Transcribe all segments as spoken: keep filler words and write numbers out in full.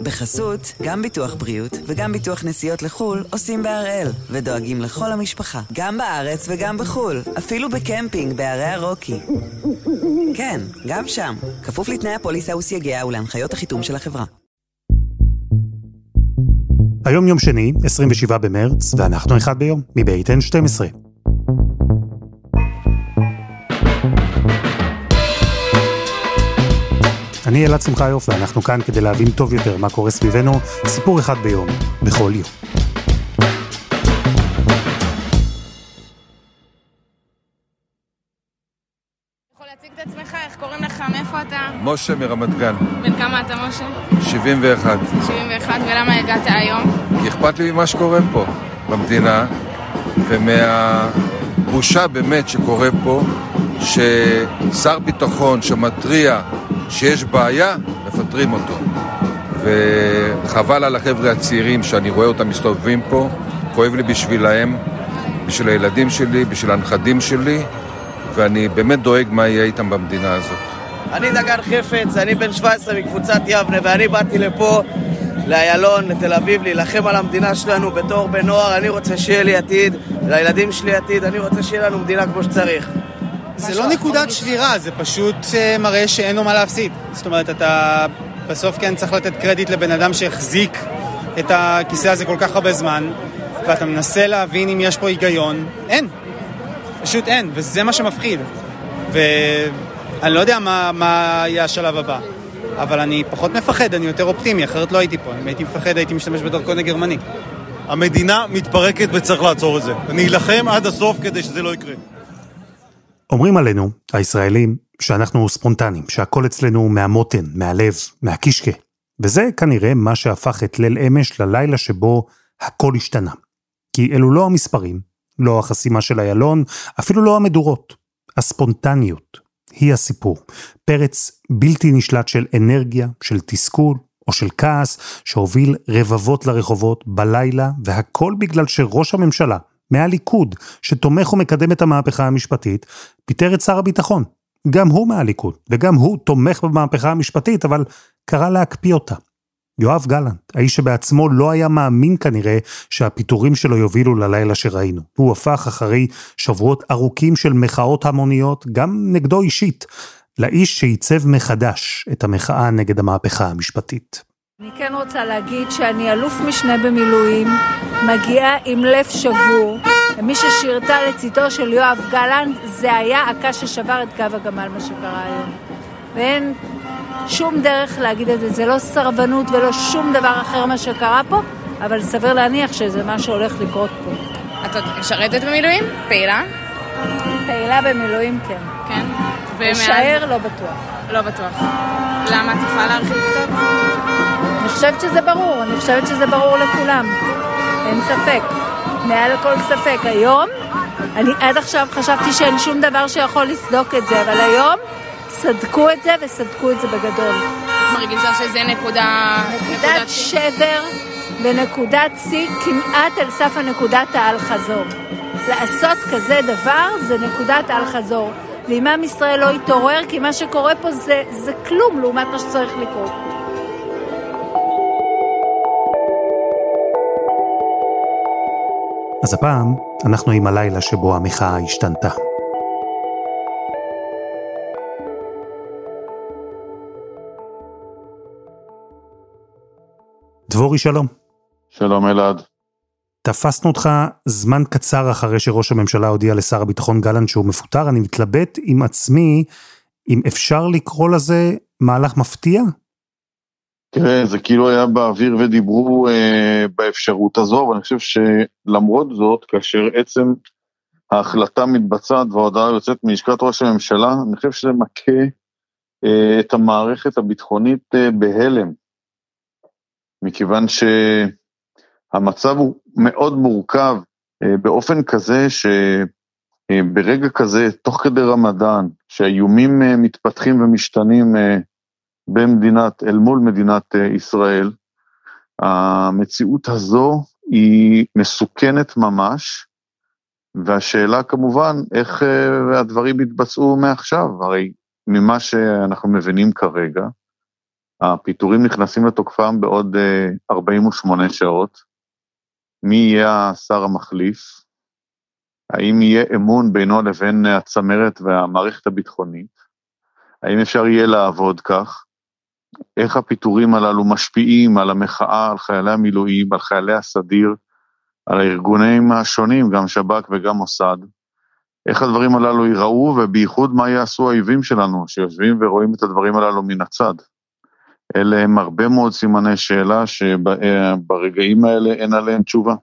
בחסות, גם ביטוח בריאות וגם ביטוח נסיעות לחול עושים בהראל, ודואגים לכל המשפחה, גם בארץ וגם בחול, אפילו בקמפינג בערי הרוקי. כן, גם שם, כפוף לתנאי הפוליסה וסייגיה ולהנחיות החיתום של החברה. היום יום שני, עשרים ושבעה במרץ, ואנחנו אחד ביום, מבית אן שתים עשרה. אני אלעד שמחה יוסף, ואנחנו כאן כדי להבין טוב יותר מה קורה סביבנו, סיפור אחד ביום, בכל יום. יכול להציג את עצמך, איך קוראים לך, מאיפה אתה? משה מרמת גן. בן כמה אתה, משה? שבעים ואחת. שבעים ואחת, ולמה הגעת היום? כי אכפת לי ממה שקורה פה, במדינה, ומהבושה באמת שקורה פה, ששר ביטחון שמטריע שיש בעיה, מפטרים אותו. וחבל על החבר'ה הצעירים שאני רואה אותם מסתובבים פה, כואב לי בשבילהם, בשביל הילדים שלי, בשביל הנכדים שלי, ואני באמת דואג מה יהיה איתם במדינה הזאת. אני דגן חפץ, אני בן שבע עשרה מקבוצת יבנה, ואני באתי לפה, לאיילון, לתל אביב, להילחם על המדינה שלנו בתור בן נוער. אני רוצה שיהיה לי עתיד, לילדים שלי עתיד, אני רוצה שיהיה לנו מדינה כמו שצריך. זה לא נקודת שבירה, זה פשוט מראה שאין לו מה להפסיד. זאת אומרת, אתה בסוף כן צריך לתת קרדיט לבן אדם שהחזיק את הכיסא הזה כל כך הרבה זמן, ואתה מנסה להבין אם יש פה היגיון. אין. פשוט אין, וזה מה שמפחיד. ואני לא יודע מה, מה יהיה השלב הבא, אבל אני פחות מפחד, אני יותר אופטימי, אחרת לא הייתי פה. אם הייתי מפחד, הייתי משתמש בדרכון הגרמני. המדינה מתפרקת וצריך לעצור את זה. אני אלחם עד הסוף כדי שזה לא יקרה. אומרים עלינו, הישראלים, שאנחנו ספונטנים, שהכל אצלנו מהמותן, מהלב, מהקישקה. וזה כנראה מה שהפך את ליל אמש ללילה שבו הכל השתנה. כי אלו לא המספרים, לא החסימה של איילון, אפילו לא המדורות. הספונטניות היא הסיפור. פרץ בלתי נשלט של אנרגיה, של תסכול או של כעס, שהוביל רבבות לרחובות בלילה, והכל בגלל שראש הממשלה, מהליכוד, שתומך ומקדם את המהפכה המשפטית, פיטר את שר הביטחון. גם הוא מהליכוד, וגם הוא תומך במהפכה המשפטית, אבל קרא להקפיא אותה. יואב גלנט, האיש שבעצמו לא היה מאמין כנראה שהפיטורים שלו יובילו ללילה שראינו. הוא הפך אחרי שבועות ארוכים של מחאות המוניות, גם נגדו אישית, לאיש שייצב מחדש את המחאה נגד המהפכה המשפטית. אני כן רוצה להגיד שאני אלוף משנה במילואים, מגיעה עם לב שבור. מי ששירתה לצידו של יואב גלנט, זה היה הקש ששבר את גב הגמל, מה שקרה היום. ואין שום דרך להגיד את זה, זה לא סרבנות ולא שום דבר אחר מה שקרה פה, אבל סביר להניח שזה מה שהולך לקרות פה. את משרתת במילואים? פעילה? פעילה במילואים, כן. כן? ושאר לא בטוח. לא בטוח. למה? את יכולה להרחיב קצת? אני חושבת שזה ברור, אני חושבת שזה ברור לכולם. אין ספק, מעל לכל ספק. היום, אני עד עכשיו חשבתי שאין שום דבר שיכול לסדוק את זה, אבל היום סדקו את זה וסדקו את זה בגדול. מרגישה שזה נקודה... נקודת שבר ונקודת צי, כמעט על סף הנקודת העל חזור. לעשות כזה דבר זה נקודת העל חזור. ואם עם ישראל לא יתעורר, כי מה שקורה פה זה, זה כלום לעומת מה שצריך לקרות. אז הפעם אנחנו עם הלילה שבו המחאה השתנתה. דבורי, שלום. שלום אלעד. תפסנו אותך זמן קצר אחרי שראש הממשלה הודיע לשר הביטחון גלנט שהוא מפוטר. אני מתלבט עם עצמי, אם אפשר לקרוא לזה מהלך מפתיע? תראה, זה כאילו היה באוויר ודיברו אה, באפשרות הזו, ואני חושב שלמרות זאת, כאשר עצם ההחלטה מתבצעת וההודעה יוצאת מלשכת ראש הממשלה, אני חושב שזה מכה אה, את המערכת הביטחונית אה, בהלם, מכיוון שהמצב הוא מאוד מורכב אה, באופן כזה שברגע אה, כזה, תוך כדי רמדאן, שהאיומים אה, מתפתחים ומשתנים אה, במדינת, אל מול מדינת ישראל, המציאות הזו היא מסוכנת ממש, והשאלה כמובן, איך הדברים יתבצעו מעכשיו, הרי ממה שאנחנו מבינים כרגע, הפיטורים נכנסים לתוקפם בעוד ארבעים ושמונה שעות. מי יהיה השר המחליף? האם יהיה אמון בינו לבין הצמרת והמערכת הביטחונית? האם אפשר יהיה לעבוד כך? איך הפיטורים הללו משפיעים על המחאה, על חיילי המילואים, על חיילי הסדיר, על הארגונים השונים, גם שב"כ וגם מוסד? איך הדברים הללו ייראו, ובייחוד מה יעשו האויבים שלנו, שיושבים ורואים את הדברים הללו מן הצד? אלה הם הרבה מאוד סימני שאלה, שברגעים האלה אין עליהם תשובה.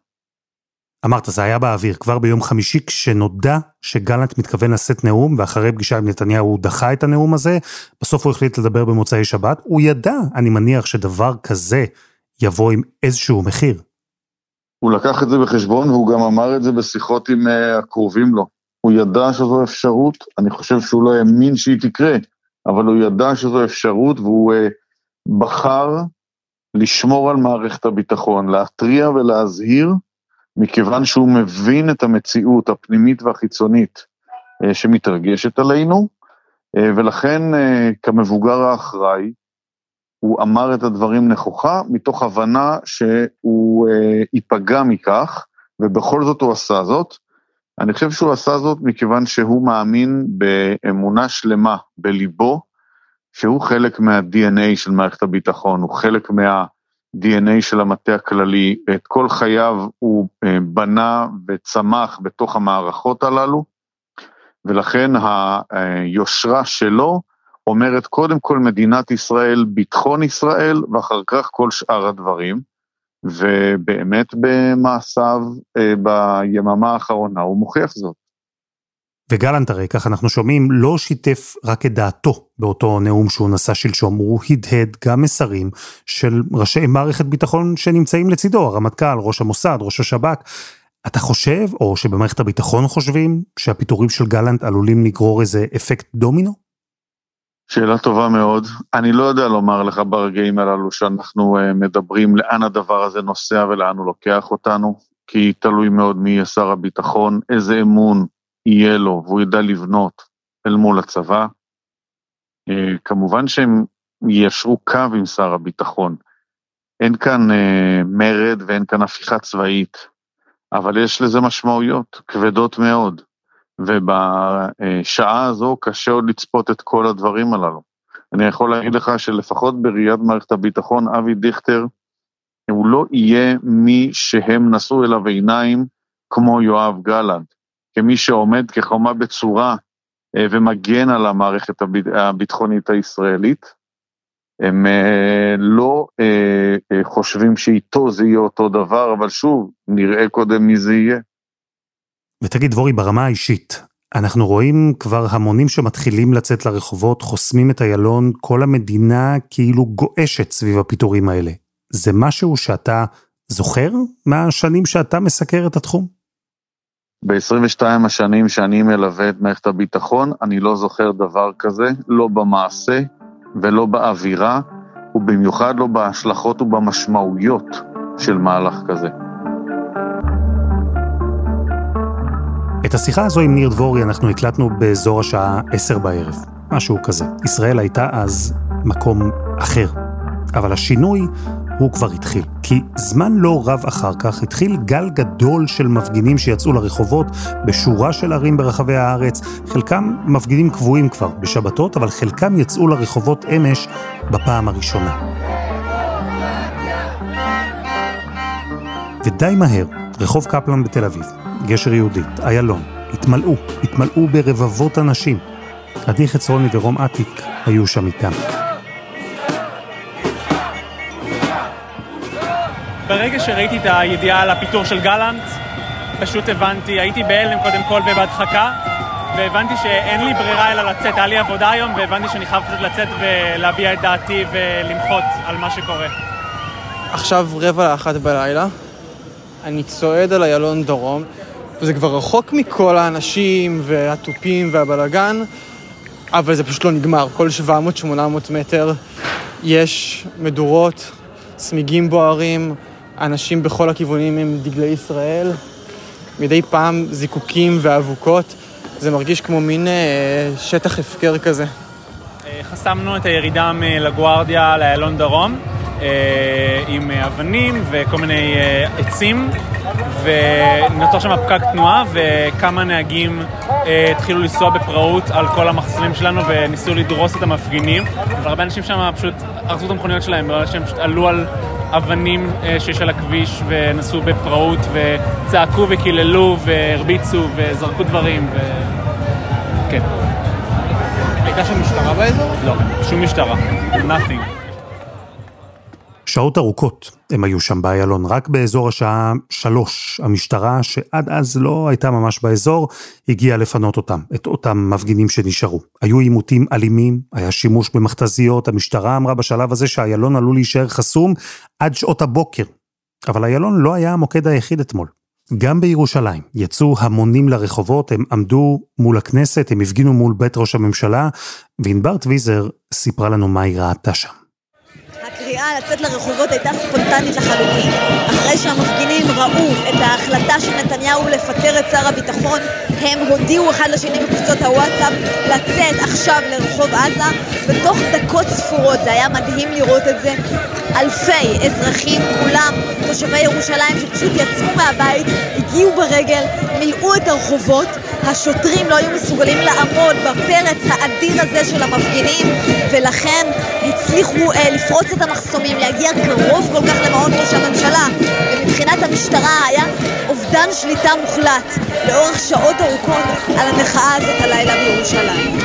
אמרת, זה היה באוויר, כבר ביום חמישי, כשנודע שגלנט מתכוון לשאת נאום, ואחרי פגישה עם נתניהו הוא דחה את הנאום הזה, בסוף הוא החליט לדבר במוצאי שבת, הוא ידע, אני מניח, שדבר כזה יבוא עם איזשהו מחיר. הוא לקח את זה בחשבון, והוא גם אמר את זה בשיחות עם הקרובים לו. הוא ידע שזו אפשרות, אני חושב שהוא לא האמין שהיא תקרה, אבל הוא ידע שזו אפשרות, והוא בחר לשמור על מערכת הביטחון, להתריע ולהזהיר, מכיוון שהוא מבין את המציאות הפנימית והחיצונית שמתרגשת עלינו, ולכן כמבוגר האחראי, הוא אמר את הדברים נכוחה, מתוך הבנה שהוא ייפגע מכך, ובכל זאת הוא עשה זאת. אני חושב שהוא עשה זאת מכיוון שהוא מאמין באמונה שלמה, בליבו, שהוא חלק מה-די אן איי של מערכת הביטחון, הוא חלק מה... די אן איי של המטה הכללי, את כל חייו הוא בנה וצמח בתוך המערכות הללו, ולכן היושרה שלו אומרת קודם כל מדינת ישראל, ביטחון ישראל, ואחר כך כל שאר הדברים, ובאמת במעשיו ביממה האחרונה הוא מוכיח זאת. וגלנט הרי, כך אנחנו שומעים, לא שיתף רק את דעתו באותו נאום שהוא נשא שלשום, הוא הדהד גם מסרים של ראשי מערכת ביטחון שנמצאים לצידו, הרמטכ"ל, ראש המוסד, ראש השב"כ. אתה חושב, או שבמערכת הביטחון חושבים, שהפיטורים של גלנט עלולים לגרור איזה אפקט דומינו? שאלה טובה מאוד. אני לא יודע לומר לך ברגעים הללו שאנחנו מדברים לאן הדבר הזה נוסע ולאן הוא לוקח אותנו, כי תלוי מאוד מי שר הביטחון, איזה אמון יהיה לו, והוא ידע לבנות אל מול הצבא. כמובן שהם ישרו קו עם שר הביטחון. אין כאן מרד ואין כאן הפיכה צבאית, אבל יש לזה משמעויות כבדות מאוד, ובשעה הזו קשה עוד לצפות את כל הדברים הללו. אני יכול להגיד לך שלפחות בראיית מערכת הביטחון, אבי דיכטר, הוא לא יהיה מי שהם נשאו אליו עיניים כמו יואב גלנט, כמי שעומד כחומה בצורה ומגן על המערכת הביטחונית הישראלית. הם לא חושבים שאיתו זה יהיה אותו דבר, אבל שוב, נראה קודם מי זה יהיה. ותגיד דבורי, ברמה האישית, אנחנו רואים כבר המונים שמתחילים לצאת לרחובות, חוסמים את איילון, כל המדינה כאילו גועשת סביב הפיטורים האלה. זה משהו שאתה זוכר מהשנים שאתה מסקר את התחום? ב-עשרים ושתיים השנים שאני מלווה את מערכת הביטחון, אני לא זוכר דבר כזה, לא במעשה ולא באווירה, ובמיוחד לא בהשלכות ובמשמעויות של מהלך כזה. את השיחה הזו עם ניר דבורי אנחנו הקלטנו באזור השעה עשר בערב, משהו כזה. ישראל הייתה אז מקום אחר, אבל השינוי הוא כבר התחיל, כי זמן לא רב אחר כך התחיל גל גדול של מפגינים שיצאו לרחובות בשורה של ערים ברחבי הארץ. חלקם מפגינים קבועים כבר בשבתות, אבל חלקם יצאו לרחובות אמש בפעם הראשונה. ודי מהר, רחוב קפלן בתל אביב, גשר יהודית, איילון, התמלאו, התמלאו ברבבות אנשים. עדי חצרוני ורום עתיק היו שם איתם. ברגע שראיתי את הידיעה על הפיטור של גלנט, פשוט הבנתי, הייתי בהלם קודם כל ובהדחקה, והבנתי שאין לי ברירה אלא לצאת, היה לי עבודה היום, והבנתי שאני חייב פשוט לצאת ולהביע את דעתי ולמחות על מה שקורה. עכשיו רבע לאחת בלילה, אני צועד על איילון דרום, וזה כבר רחוק מכל האנשים והטופים והבלגן, אבל זה פשוט לא נגמר, כל שבע מאות עד שמונה מאות מטר יש מדורות, סמיגים בוערים, אנשים בכל הכיוונים עם דגלי ישראל, מדי פעם זיקוקים ואבוקות, זה מרגיש כמו מין אה, שטח הפקר כזה. חסמנו את הירידה מלגוארדיה לאיילון דרום עם אבנים וכל מיני עצים, ונוצר שם פקק תנועה, וכמה נהגים התחילו לנסוע בפראות על כל המחסלים שלנו וניסו לדרוס את המפגינים, והרבה אנשים שם פשוט הרסו את המכוניות שלהם, שהם פשוט עלו על אבנים שיש על הכביש ונסעו בפראות וצעקו וקיללו והרביצו וזרקו דברים ו... כן. הייתה שם משטרה באזור? לא, שום משטרה. Nothing. שעות ארוכות הם היו שם באיילון, רק באזור השעה שלוש, המשטרה שעד אז לא הייתה ממש באזור, הגיעה לפנות אותם, את אותם מפגינים שנשארו. היו עימותים אלימים, היה שימוש במכתזיות, המשטרה אמרה בשלב הזה שהאיילון עלול להישאר חסום עד שעות הבוקר. אבל האיילון לא היה המוקד היחיד אתמול. גם בירושלים יצאו המונים לרחובות, הם עמדו מול הכנסת, הם הפגינו מול בית ראש הממשלה, וענבר טוויזר סיפרה לנו מה היא ראתה שם. הקריאה לצאת לרחובות הייתה ספונטנית לחלוטין. אחרי שהמפגינים ראו את ההחלטה של נתניהו לפטר את שר הביטחון, הם הודיעו אחד לשני בקבוצות הוואטסאפ לצאת עכשיו לרחוב עזה, בתוך דקות ספורות. זה היה מדהים לראות את זה. אלפי אזרחים, כולם תושבי ירושלים שפשוט יצאו מהבית, הגיעו ברגל, מילאו את הרחובות. השוטרים לא היו מסוגלים לעמוד בפרץ האדיר הזה של המפגינים, ולכן הצליחו אה, לפרוץ את המחסומים, להגיע קרוב כל כך למעון ראש הממשלה. ומבחינת המשטרה היה אובדן שליטה מוחלט לאורך שעות ארוכות על המחאה הזאת הלילה בירושלים.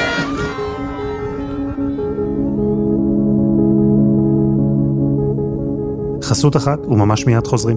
חסות אחת וממש מיד חוזרים.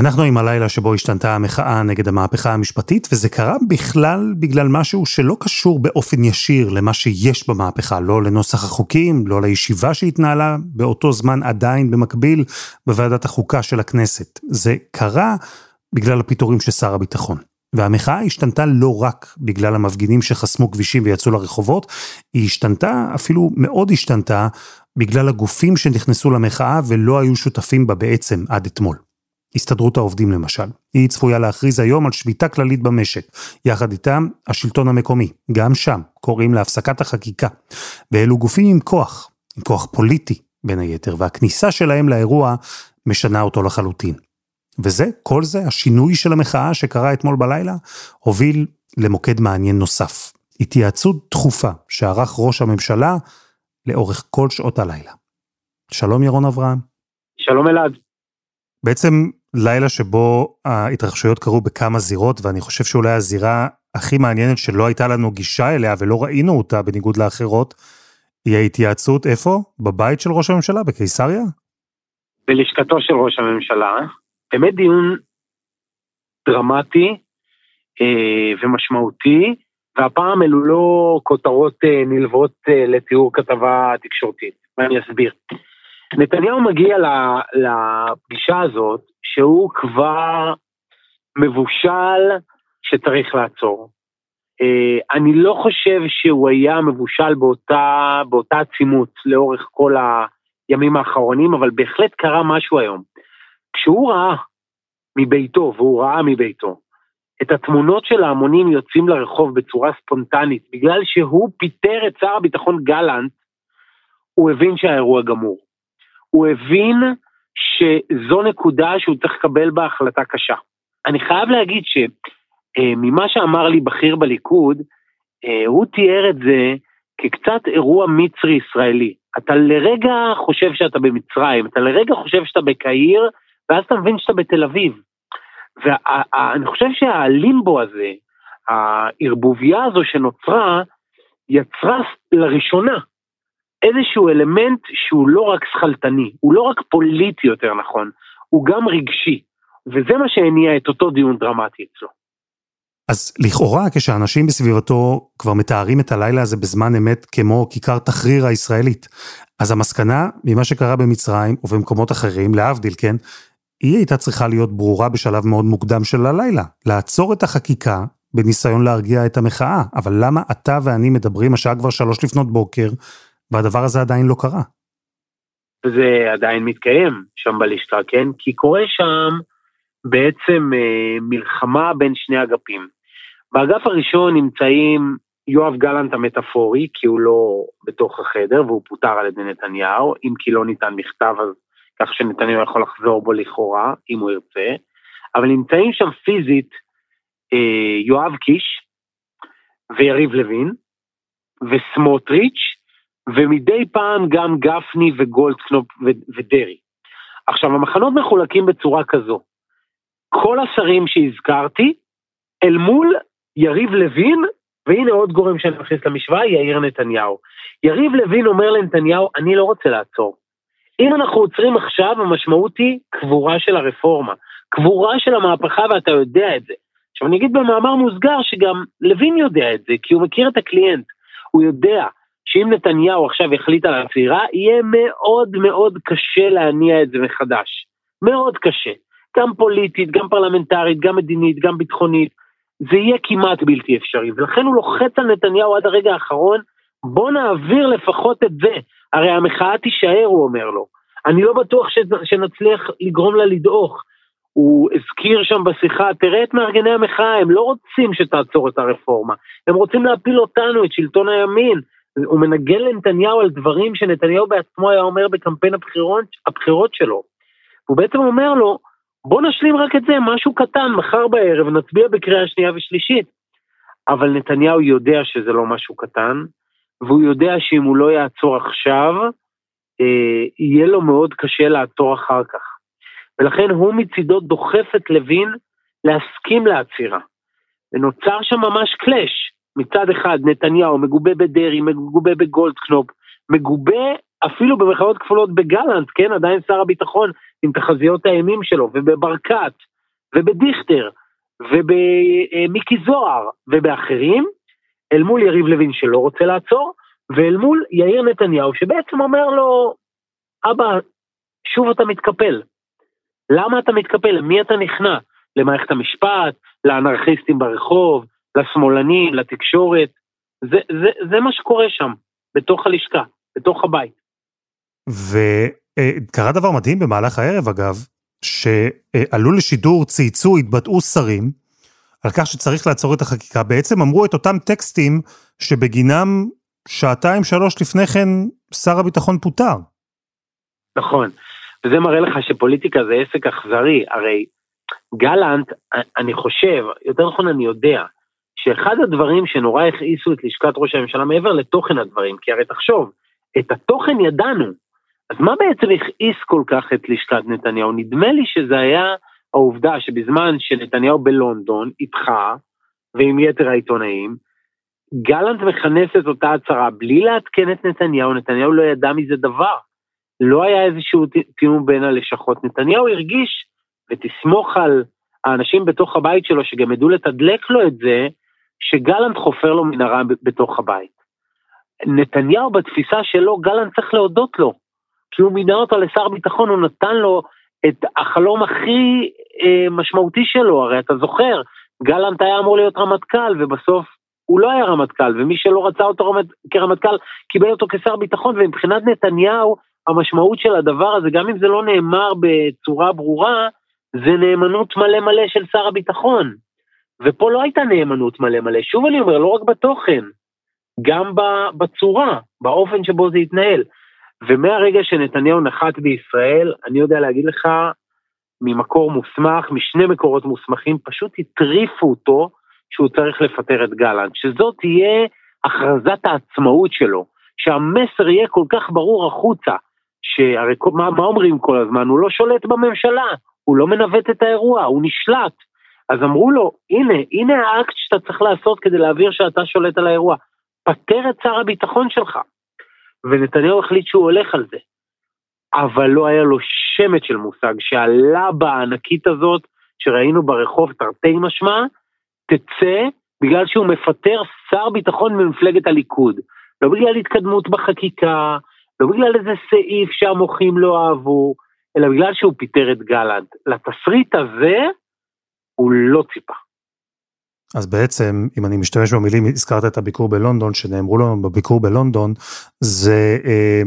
אנחנו עם הלילה שבו השתנתה המחאה נגד המהפכה המשפטית, וזה קרה בכלל בגלל משהו שלא קשור באופן ישיר למה שיש במהפכה, לא לנוסח החוקים, לא לישיבה שהתנהלה באותו זמן עדיין במקביל בוועדת החוקה של הכנסת. זה קרה בגלל הפיטורים של שר הביטחון. והמחאה השתנתה לא רק בגלל המפגינים שחסמו כבישים ויצאו לרחובות, היא השתנתה, אפילו מאוד השתנתה, בגלל הגופים שנכנסו למחאה ולא היו שותפים בה בעצם עד אתמול. הסתדרות העובדים למשל, היא צפויה להכריז היום על שביתה כללית במשק, יחד איתם השלטון המקומי, גם שם קוראים להפסקת החקיקה, ואלו גופים עם כוח, עם כוח פוליטי בין היתר, והכניסה שלהם לאירוע משנה אותו לחלוטין. וזה, כל זה, השינוי של המחאה שקרה אתמול בלילה, הוביל למוקד מעניין נוסף, התייעצות דחופה שערך ראש הממשלה לאורך כל שעות הלילה. שלום ירון אברהם. שלום אלעד. בעצם לילה שבו ההתרחשויות קרו בכמה זירות, ואני חושב שאולי הזירה הכי מעניינת שלא הייתה לנו גישה אליה, ולא ראינו אותה בניגוד לאחרות, היא ההתייעצות איפה? בבית של ראש הממשלה, בקיסריה? בלשכתו של ראש הממשלה. באמת דיון דרמטי ומשמעותי, והפעם אלו לא כותרות נלוות לתיאור כתבה תקשורתית. מה אני אסביר? נתניהו מגיע לפגישה הזאת שהוא כבר מבושל שצריך לעצור. אני לא חושב שהוא היה מבושל באותה, באותה עצימות לאורך כל הימים האחרונים, אבל בהחלט קרה משהו היום. כשהוא ראה מביתו, והוא ראה מביתו, את התמונות של ההמונים יוצאים לרחוב בצורה ספונטנית, בגלל שהוא פיטר את שר הביטחון גלנט, הוא הבין שהאירוע גמור. הוא הבין שזו נקודה שהוא צריך לקבל בה החלטה קשה. אני חייב להגיד שממה שאמר לי בכיר בליכוד, הוא תיאר את זה כקצת אירוע מצרי-ישראלי. אתה לרגע חושב שאתה במצרים, אתה לרגע חושב שאתה בקהיר, ואז אתה מבין שאתה בתל אביב. ואני חושב שהלימבו הזה, הערבוביה הזו שנוצרה, יצרה לראשונה, איזשהו אלמנט שהוא לא רק שחלטני, הוא לא רק פוליטי יותר נכון, הוא גם רגשי, וזה מה שהניע את אותו דיון דרמטי אצלו. אז לכאורה, כשאנשים בסביבתו כבר מתארים את הלילה הזה בזמן אמת כמו כיכר תחריר הישראלית, אז המסקנה ממה שקרה במצרים ובמקומות אחרים, להבדיל, כן, היא הייתה צריכה להיות ברורה בשלב מאוד מוקדם של הלילה, לעצור את החקיקה בניסיון להרגיע את המחאה, אבל למה אתה ואני מדברים השעה כבר שלוש לפנות בוקר, והדבר הזה עדיין לא קרה? זה עדיין מתקיים שם בלשכה, כן? כי קורה שם בעצם מלחמה בין שני אגפים. באגף הראשון נמצאים יואב גלנט המטאפורי, כי הוא לא בתוך החדר, והוא פוטר על ידי נתניהו, אם כי לא ניתן מכתב, אז כך שנתניהו יכול לחזור בו לכאורה, אם הוא ירצה. אבל נמצאים שם פיזית יואב קיש, ויריב לוין, וסמוטריץ', ומדי פעם גם גפני וגולדקנופ ודרי. עכשיו, המחנות מחולקים בצורה כזו. כל השרים שהזכרתי, אל מול יריב לוין, והנה עוד גורם שאני מכניס למשוואה, יאיר נתניהו. יריב לוין אומר לנתניהו, אני לא רוצה לעצור. אם אנחנו עוצרים עכשיו, המשמעות היא קבורה של הרפורמה, קבורה של המהפכה, ואתה יודע את זה. עכשיו אני אגיד במאמר מוסגר, שגם לוין יודע את זה, כי הוא מכיר את הקליינט, הוא יודע שאם נתניהו עכשיו יחליט על העצירה, יהיה מאוד מאוד קשה להניע את זה מחדש, מאוד קשה, גם פוליטית, גם פרלמנטרית, גם מדינית, גם ביטחונית, זה יהיה כמעט בלתי אפשרי, ולכן הוא לוחץ על נתניהו עד הרגע האחרון, בוא נעביר לפחות את זה, הרי המחאה תישאר, הוא אומר לו, אני לא בטוח שנצליח לגרום לה לדעוך, הוא הזכיר שם בשיחה, תראה את מארגני המחאה, הם לא רוצים שתעצור את הרפורמה, הם רוצים להפיל אותנו, את שלטון הימין, הוא מנגן לנתניהו על דברים שנתניהו בעצמו היה אומר בקמפיין הבחירות, הבחירות שלו, הוא בעצם אומר לו, בוא נשלים רק את זה, משהו קטן, מחר בערב נצביע בקריאה שנייה ושלישית, אבל נתניהו יודע שזה לא משהו קטן, והוא יודע שאם הוא לא יעצור עכשיו, אה, יהיה לו מאוד קשה לעצור אחר כך, ולכן הוא מצידו דוחף את לוין להסכים לעצירה, ונוצר שם ממש קלש, מצד אחד נתניהו מגובה בדרי, מגובה בגולדקנופ, מגובה אפילו במחאות כפולות בגלנט, כן, עדיין שר הביטחון עם תחזיות האימים שלו, ובברקת, ובדיכטר, ובמיקי זוהר, ובאחרים, אל מול יריב לוין שלא רוצה לעצור, ואל מול יאיר נתניהו שבעצם אומר לו, אבא, שוב אתה מתקפל, למה אתה מתקפל? מי אתה נכנע? למערכת המשפט, לאנרכיסטים ברחוב, לשמאלנים, לתקשורת, זה, זה, זה מה שקורה שם, בתוך הלשכה, בתוך הבית. וקרה דבר מדהים במהלך הערב אגב, שעלו לשידור צייצו, התבטאו שרים, על כך שצריך לעצור את החקיקה, בעצם אמרו את אותם טקסטים, שבגינם שעתיים שלוש לפני כן, שר הביטחון פוטר. נכון. וזה מראה לך שפוליטיקה זה עסק אכזרי, הרי גלנט, אני חושב, יותר נכון אני יודע, שאחד הדברים שנורא הכעיסו את לשכת ראש הממשלה מעבר לתוכן הדברים, כי הרי תחשוב, את התוכן ידענו, אז מה בעצם הכעיס כל כך את לשכת נתניהו? נדמה לי שזה היה העובדה שבזמן שנתניהו בלונדון, איתך ועם יתר העיתונאים, גלנט מכנס את אותה הצהרה, בלי להתקן את נתניהו, נתניהו לא ידע מזה דבר, לא היה איזשהו תיאום בין הלשכות, נתניהו הרגיש ותסמוך על האנשים בתוך הבית שלו, שגם ידעו לתדלק לו את זה, שגלנט חופר לו מנהרה בתוך הבית. נתניהו בתפיסה שלו, גלנט צריך להודות לו, כי הוא מינה אותו לשר ביטחון, הוא נתן לו את החלום הכי אה, משמעותי שלו, הרי אתה זוכר, גלנט היה אמור להיות רמטכ"ל, ובסוף הוא לא היה רמטכ"ל, ומי שלא רצה אותו רמת, כרמטכ"ל, קיבל אותו כשר ביטחון, ומבחינת נתניהו, המשמעות של הדבר הזה, גם אם זה לא נאמר בצורה ברורה, זה נאמנות מלא מלא של שר הביטחון, ופה לא הייתה נאמנות מלא מלא, שוב אני אומר, לא רק בתוכן, גם בצורה, באופן שבו זה התנהל, ומהרגע שנתניהו נחת בישראל, אני יודע להגיד לך, ממקור מוסמך, משני מקורות מוסמכים, פשוט התריפו אותו, שהוא צריך לפטר את גלנט, שזאת תהיה הכרזת העצמאות שלו, שהמסר יהיה כל כך ברור החוצה, שהרי מה, מה אומרים כל הזמן, הוא לא שולט בממשלה, הוא לא מנווט את האירוע, הוא נשלט, אז אמרו לו, הנה, הנה האקט שאתה צריך לעשות כדי להעביר שאתה שולט על האירוע, פטר את שר הביטחון שלך, ונתניהו החליט שהוא הולך על זה, אבל לא היה לו שמץ של מושג, שהלבה הענקית הזאת, שראינו ברחוב תרתי משמע, תצא בגלל שהוא מפטר שר ביטחון ממפלגת הליכוד, לא בגלל התקדמות בחקיקה, לא בגלל איזה סעיף שהמוחים לא אהבו, אלא בגלל שהוא פיטר את גלנט. לתסריט הזה הוא לא ציפה. אז בעצם, אם אני משתמש במילים, הזכרת את הביקור בלונדון, שנאמרו לו בביקור בלונדון, זה אה,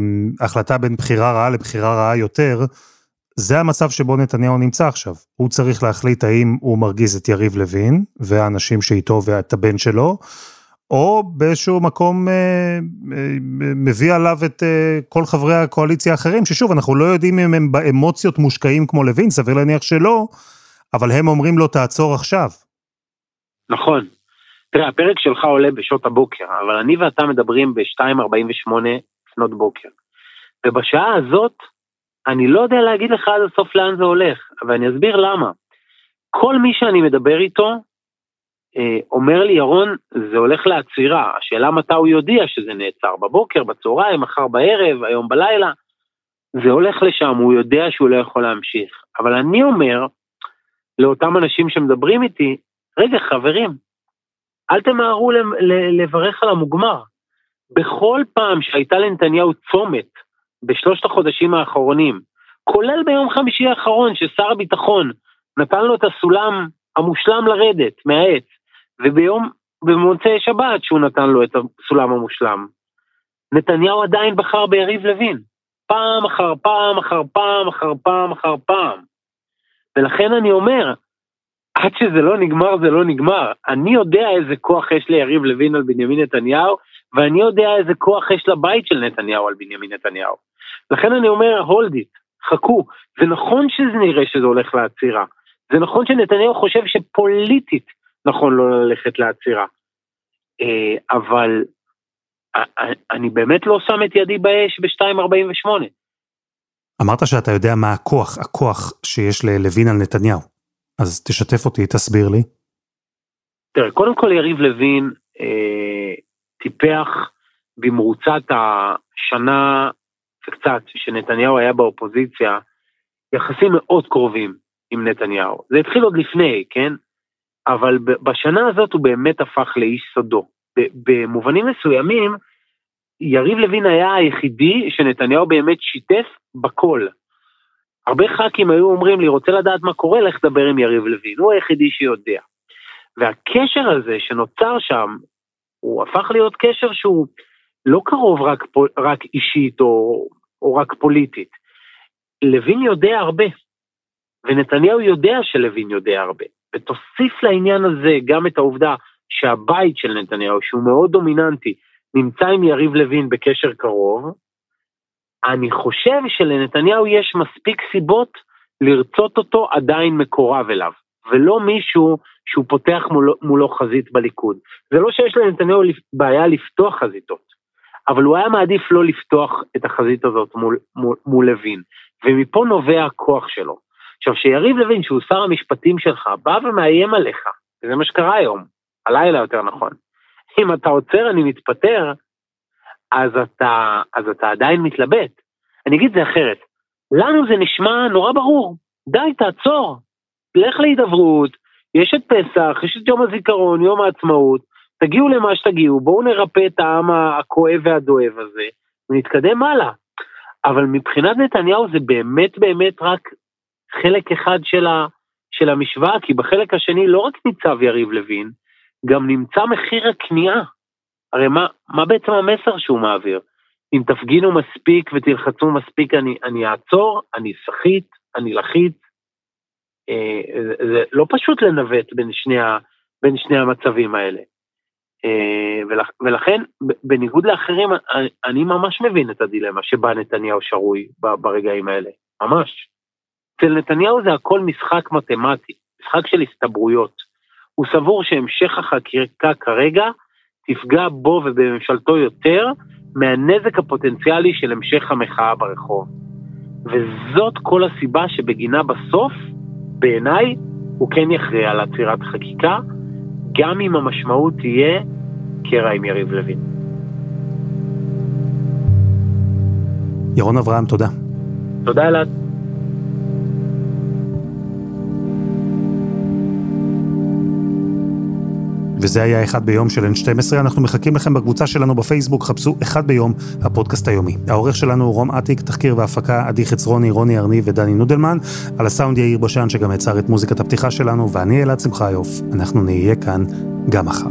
החלטה בין בחירה רעה לבחירה רעה יותר, זה המצב שבו נתניהו נמצא עכשיו. הוא צריך להחליט האם הוא מרגיז את יריב לוין, והאנשים שאיתו ואת הבן שלו, או באיזשהו מקום אה, אה, מביא עליו את אה, כל חברי הקואליציה האחרים, ששוב, אנחנו לא יודעים אם הם באמוציות מושקעים כמו לוין, סביר להניח שלא, אבל הם אומרים לו תעצור עכשיו. נכון. תראה, הפרק שלך עולה בשעות הבוקר, אבל אני ואתה מדברים ב-שתיים ארבעים ושמונה לפנות בוקר. ובשעה הזאת, אני לא יודע להגיד לך עד הסוף לאן זה הולך, אבל אני אסביר למה. כל מי שאני מדבר איתו, אומר לי, ירון, זה הולך לעצירה. השאלה מתי הוא יודיע שזה נעצר, בבוקר, בצהריים, מחר בערב, היום בלילה. זה הולך לשם, הוא יודע שהוא לא יכול להמשיך. אבל אני אומר לאותם אנשים שמדברים איתי, רגע חברים, אל תמהרו לברך על המוגמר. בכל פעם שהייתה לנתניהו צומת בשלושת החודשים האחרונים, כולל ביום חמישי האחרון ששר הביטחון נתן לו את הסולם המושלם לרדת מהעץ, וביום במוצאי שבת שהוא נתן לו את הסולם המושלם, נתניהו עדיין בחר ביריב לוין, פעם אחר פעם אחר פעם אחר פעם אחר פעם. ולכן אני אומר, עד שזה לא נגמר, זה לא נגמר. אני יודע איזה כוח יש ליריב לוין על בנימין נתניהו, ואני יודע איזה כוח יש לבית של נתניהו על בנימין נתניהו. לכן אני אומר, hold it, חכו, זה נכון שזה נראה שזה הולך לעצירה. זה נכון שנתניהו חושב שפוליטית נכון לא ללכת לעצירה. אבל אני באמת לא שם את ידי באש ב-שתיים ארבעים ושמונה. אמרת שאתה יודע מה הכוח, הכוח שיש ללוין על נתניהו. אז תשתף אותי, תסביר לי. תראה, קודם כל יריב לוין אה, טיפח במרוצת השנה וקצת שנתניהו היה באופוזיציה, יחסים מאוד קרובים עם נתניהו. זה התחיל עוד לפני, כן? אבל בשנה הזאת הוא באמת הפך לאיש סודו. במובנים מסוימים, יריב לוין היה היחידי שנתניהו באמת שיתף בכל. הרבה ח"כים היו אומרים לי, רוצה לדעת מה קורה, לך לדבר עם יריב לוין, הוא היחידי שיודע. והקשר הזה שנוצר שם, הוא הפך להיות קשר שהוא לא קרוב רק, רק אישית או, או רק פוליטית. לוין יודע הרבה, ונתניהו יודע שלוין יודע הרבה. ותוסיף לעניין הזה גם את העובדה שהבית של נתניהו, שהוא מאוד דומיננטי, נמצא עם יריב לוין בקשר קרוב, אני חושב שלנתניהו יש מספיק סיבות לרצות אותו עדיין מקורב אליו, ולא מישהו שהוא פותח מולו, מולו חזית בליכוד. זה לא שיש לנתניהו בעיה לפתוח חזיתות, אבל הוא היה מעדיף לא לפתוח את החזית הזאת מול, מול, מול לוין, ומפה נובע הכוח שלו. עכשיו, שיריב לוין, שהוא שר המשפטים שלך, בא ומאיים עליך, וזה מה שקרה היום, הלילה יותר נכון. אם אתה עוצר, אני מתפטר, אז אתה, אז אתה עדיין מתלבט. אני אגיד זה אחרת. לנו זה נשמע נורא ברור. די, תעצור. לך להידברות. יש את פסח, יש את יום הזיכרון, יום העצמאות. תגיעו למה שתגיעו. בואו נרפא את העם הכואב והדואב הזה. ונתקדם הלאה. אבל מבחינת נתניהו זה באמת באמת רק חלק אחד של, ה, של המשוואה. כי בחלק השני לא רק ניצב יריב לוין, גם נמצא מחיר הקנייה. הרי מה, מה בעצם המסר שהוא מעביר? אם תפגינו מספיק ותלחצו מספיק, אני, אני אעצור, אני שחית, אני לחיץ. אה, זה, זה לא פשוט לנווט בין שני, בין שני המצבים האלה. אה, ולכן, בניגוד לאחרים, אני, אני ממש מבין את הדילמה שבה נתניהו שרוי ברגעים האלה. ממש. אצל נתניהו זה הכל משחק מתמטי, משחק של הסתברויות. הוא סבור שהמשך החקיקה כרגע, תפגע בו ובממשלתו יותר מהנזק הפוטנציאלי של המשך המחאה ברחוב. וזאת כל הסיבה שבגינה בסוף, בעיניי, הוא כן יכריע על עצירת חקיקה, גם אם המשמעות תהיה קרע עם יריב לוין. ירון אברהם, תודה. תודה אלעד. וזה היה אחד ביום של N שתים עשרה. אנחנו מחכים לכם בקבוצה שלנו בפייסבוק, חפשו אחד ביום הפודקאסט היומי. העורך שלנו רום עתיק, תחקיר והפקה עדי חצרוני, רוני ארני ודני נודלמן, על הסאונד יאיר בשן שגם יצר את מוזיקת הפתיחה שלנו, ואני אלעד שמחה יוף. אנחנו נהיה כאן גם מחר.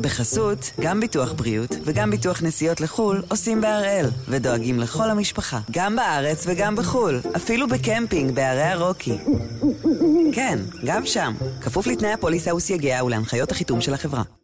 בחסות, גם ביטוח בריאות וגם ביטוח נסיעות לחול עושים בהראל ודואגים לכל המשפחה, גם בארץ וגם בחול, אפילו בקמפינג בערי הרוקי. כן, גם שם, כפוף לתנאי הפוליסה וסייגיה ולהנחיות החיתום של החברה.